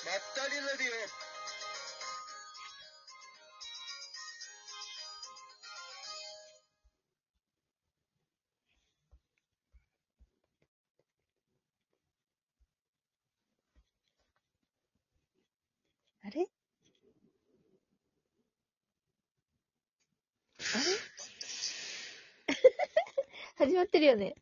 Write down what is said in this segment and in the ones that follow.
ったりレディオ。あれ始まってるよね。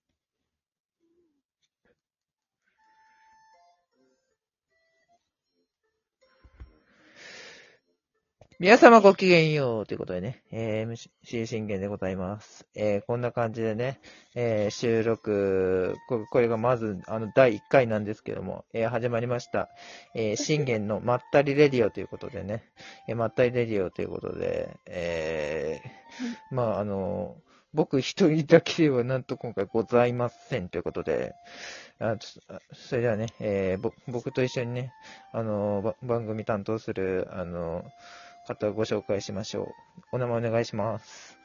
皆様ごきげんようということでね、MC 信玄でございます。こんな感じでね、収録、これがまず、第1回なんですけども、始まりました。信玄のまったりレディオということでね、まったりレディオということで、まあ、僕一人だけではなんと今回ございませんということで、それではね、僕と一緒にね、番組担当する、方をご紹介しましょう。お名前お願いします。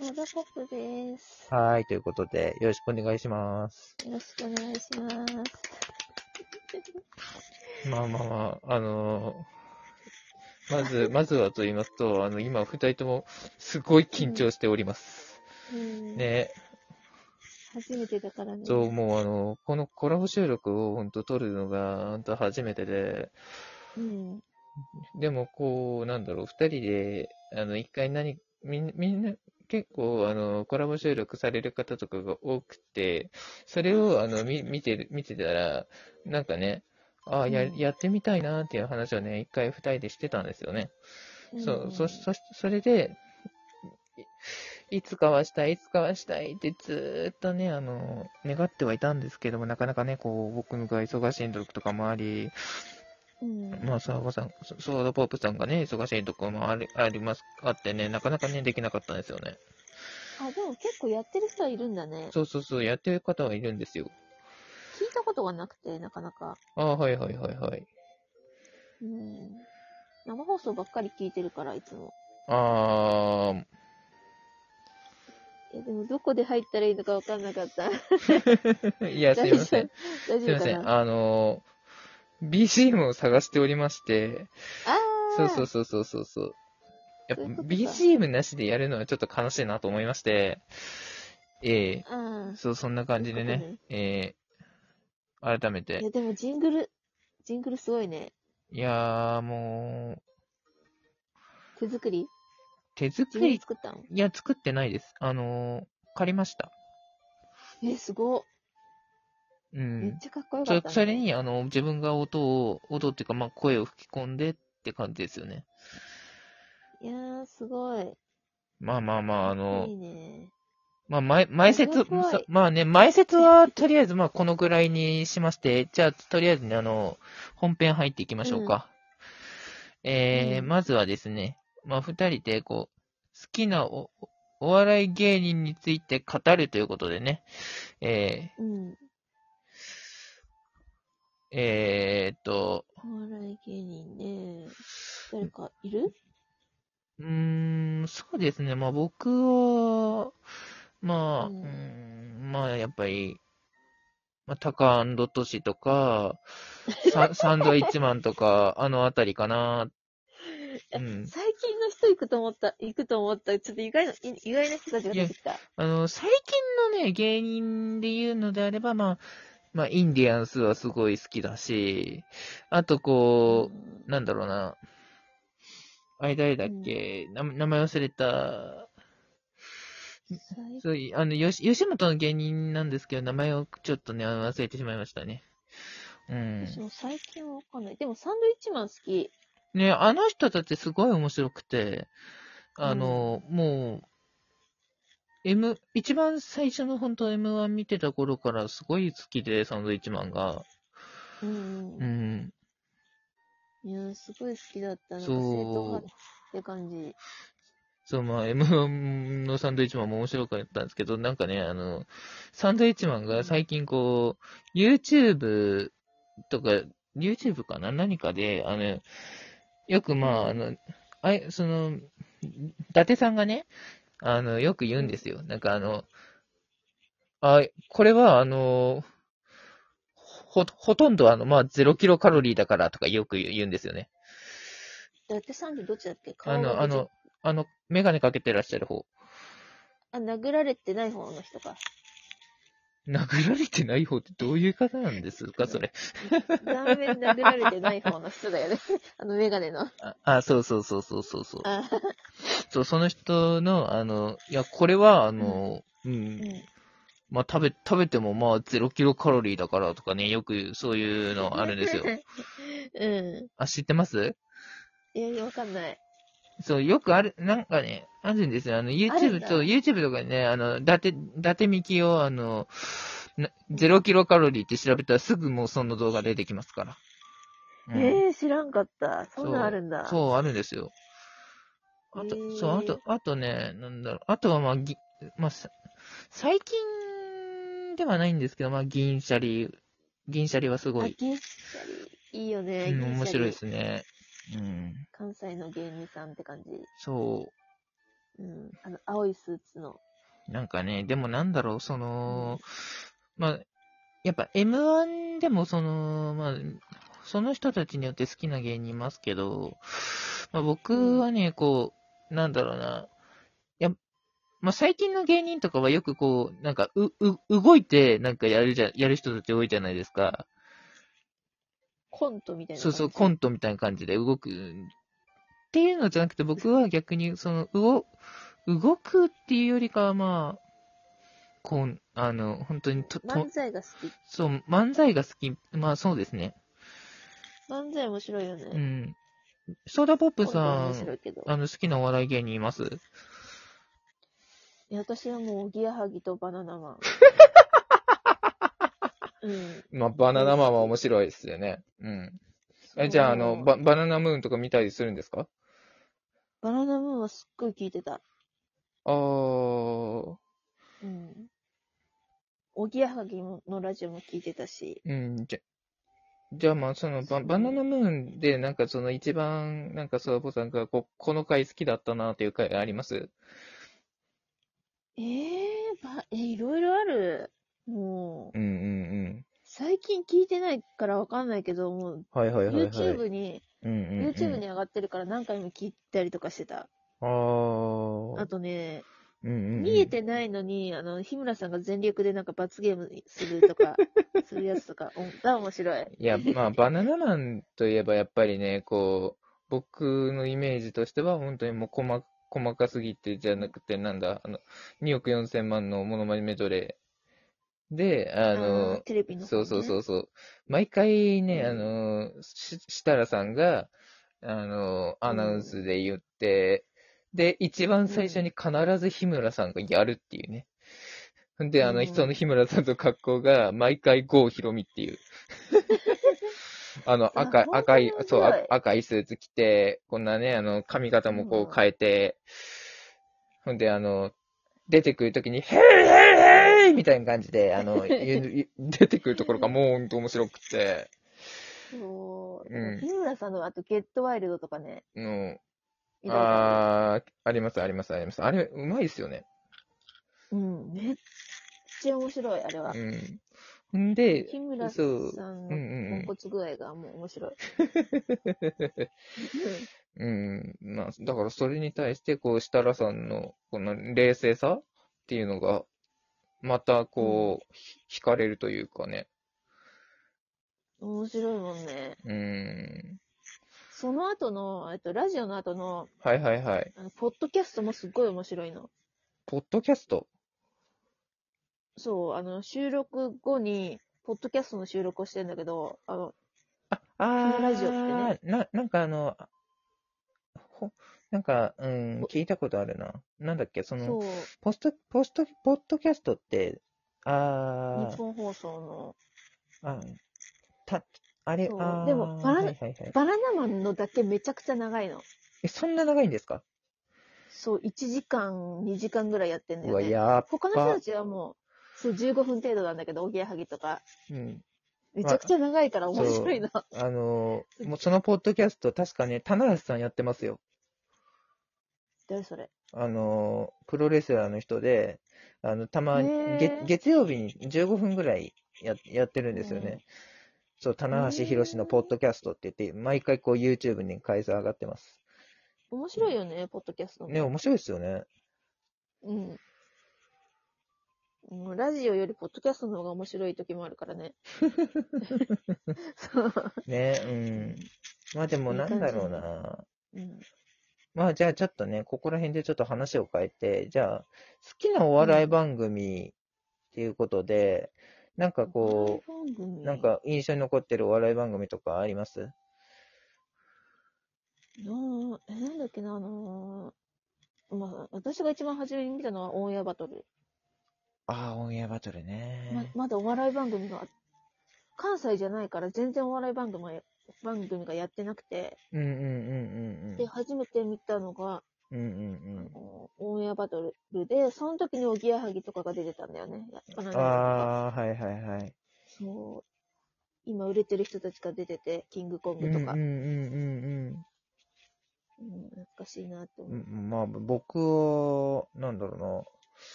まだポップです。はい、ということで、よろしくお願いします。よろしくお願いします。まあ、まずはと言いますと、今二人ともすごい緊張しております。うん、ね。初めてだからね。そう、もうこのコラボ収録を本当撮るのが本当初めてで、うん。でもこうなんだろう、二人で一回みんな結構コラボ収録される方とかが多くて、それを見てたらなんかね、やってみたいなっていう話をね、一回二人でしてたんですよね。それでいつかはしたいってずーっとね、願ってはいたんですけども、なかなかね、こう僕が忙しい時とかもあり。うん、まあ、ソードポップさんがね、忙しいとこもあってね、なかなかね、できなかったんですよね。あ、でも結構やってる人はいるんだね。そう、やってる方はいるんですよ。聞いたことがなくて、なかなか。あ、はい。うん。生放送ばっかり聞いてるから、いつも。でも、どこで入ったらいいのか分かんなかった。いや、すいません。大丈夫かな？すいません。BGM を探しておりまして。そう。やっぱ BGM なしでやるのはちょっと悲しいなと思いまして。そんな感じでね。改めて。いや、でもジングルすごいね。いやー、もう。手作り作ったの？いや、作ってないです。借りました。すごっ。うん。めっちゃかっこよかった、ね。それに、自分が音っていうか、まあ、声を吹き込んでって感じですよね。いやー、すごい。まあ、いいね。まあ、前説は、とりあえず、まあ、このぐらいにしまして、じゃあ、とりあえずね、本編入っていきましょうか。うん、まずはですね、まあ、二人で、こう、好きなお笑い芸人について語るということでね、お笑い芸人ね。誰かいる？そうですね。まあ僕は、やっぱり、タカ&トシとか、サンドウィッチマンとか、あたりかな。うん、最近の人行くと思った。ちょっと意外な人たちが出てきた。最近のね、芸人で言うのであれば、まあ、インディアンスはすごい好きだし、あとこう、なんだろうな、誰だっけ、名前忘れた、そういう、吉本の芸人なんですけど、名前をちょっとね、忘れてしまいましたね。うん。私も最近はわかんない。でも、サンドウィッチマン好き。ね、あの人たちすごい面白くて、もう、一番最初の本当 M1 見てた頃からすごい好きで、サンドウィッチマンが。いや、すごい好きだったな。そう。って感じ。そう、まあ M1 のサンドウィッチマンも面白かったんですけど、なんかね、サンドウィッチマンが最近こう、YouTube かな？何かで、よく伊達さんがね、よく言うんですよ。なんかこれは、ほとんど0キロカロリーだからとかよく言うんですよね。だってさんってどっちだっけ？メガネかけてらっしゃる方。殴られてない方の人か。殴られてない方ってどういう方なんですか、それ。顔面殴られてない方の人だよね。メガネの。そうそう。そう、その人の、いや、これは、食べても0キロカロリーだからとかね、よくそういうのあるんですよ。うん。知ってます？いやいや、わかんない。そう、よくある、なんかね、あるんですよ。YouTube とかにね、伊達みきを、0キロカロリーって調べたらすぐもうその動画出てきますから。うん、知らんかった。そんなんあるんだ。そう、あるんですよ。あと、そう、あとね、なんだろう、あとは最近ではないんですけど、銀シャリはすごい。銀シャリ、いいよね。うん、面白いですね。うん、関西の芸人さんって感じ。そう。うん。青いスーツの。なんかね、でもなんだろう、やっぱ M1 でもその人たちによって好きな芸人いますけど、僕はね、なんだろうな、最近の芸人とかはよく動いて、やる人たち多いじゃないですか。コントみたいな。そう、コントみたいな感じで動く。っていうのじゃなくて、僕は逆に、動くっていうよりかは、本当に漫才が好き。そう、漫才が好き。そうですね。漫才面白いよね。うん。ソーダポップさん、好きなお笑い芸人います？いや、私はもう、おぎやはぎとバナナマン。うん、バナナマンは面白いですよね。うん。じゃあ、バナナムーンとか見たりするんですか？バナナムーンはすっごい聞いてた。うん。おぎやはぎのラジオも聞いてたし。うん、じゃあバナナムーンで、一番、ソラポさんがこの回好きだったなという回あります？いろいろある。もう、最近聞いてないからわかんないけど、もう、YouTube に上がってるから何回も聞いたりとかしてた。あとね、見えてないのに、日村さんが全力で罰ゲームするとか、するやつとか、面白い。いや、バナナマンといえばやっぱりね、僕のイメージとしては、本当にもう細かすぎてじゃなくて、2億4000万のモノマネメドレー。で、テレビの、ね、そう。毎回ね、設楽さんが、アナウンスで言って、で、一番最初に必ず日村さんがやるっていうね。で、その日村さんと格好が、毎回郷ひろみっていう。赤いスーツ着て、こんなね、髪型も変えて、ほんで、出てくるときに、ヘイヘイみたいな感じで、出てくるところがもうほんと面白くて。そう。日村さんの、あと、ゲットワイルドとかね。あります。あれ、うまいですよね。うん、めっちゃ面白い、あれは。うん。で、日村さんのポンコツ具合がもう面白い。だからそれに対して、設楽さんの、この冷静さっていうのが、また惹かれるというかね。面白いもんね。その後の、ラジオの後の、ポッドキャストもすっごい面白いの。ポッドキャスト？そう、収録後に、ポッドキャストの収録をしてんだけど、そのラジオってね。聞いたことあるな。なんだっけ、ポッドキャストって、日本放送の。でも、バナナマンのだけめちゃくちゃ長いの。そんな長いんですか？そう、1時間、2時間ぐらいやってんだよね。他の人たちはもう、そう、15分程度なんだけど、おぎやはぎとか。めちゃくちゃ長いから面白いな。もうそのポッドキャスト、確かね、棚橋さんやってますよ。それプロレスラーの人で、たまに、月曜日に15分ぐらいやってるんですよね。そう、棚橋弘至のポッドキャストって言って、毎回こう YouTube に回数上がってます。面白いよね、ポッドキャスト。ね、面白いですよね。うん。ラジオよりポッドキャストの方が面白い時もあるからね。そう。ね、うん。まあでもなんだろうな。うん。まあじゃあちょっとね、ここら辺でちょっと話を変えて、じゃあ、好きなお笑い番組っていうことで、なんかこう、なんか印象に残ってるお笑い番組とかあります？なんだっけな、まあ、私が一番初めに見たのはオンエアバトル。ああ、オンエアバトルね。まだお笑い番組が、関西じゃないから全然お笑い番組がやってなくて、で、初めて見たのが、オンエアバトルで、その時におぎやはぎとかが出てたんだよね。ああ、はいはいはい。そう。今売れてる人たちが出てて、キングコングとか。懐かしいなって思う。まあ僕は、なんだろ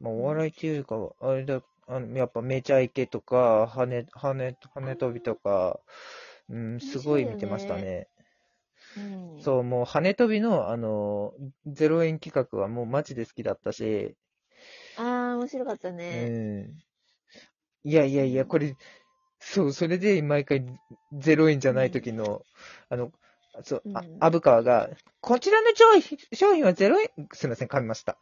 うな。まあお笑いっていうか、あれだ、やっぱめちゃイケとか、跳ね飛びとか、すごい見てましたね。うん、そう、もう、跳ね飛びの、0円企画はもうマジで好きだったし。ああ、面白かったね。いやいやいや、これ、そう、それで毎回0円じゃない時の、そう、虻川が、こちらの商品は0円、すいません、噛みました。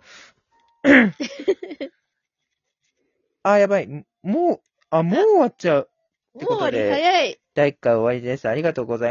あ、やばい。もう終わっちゃう。もう終わり早い。第1回終わりです。ありがとうございます。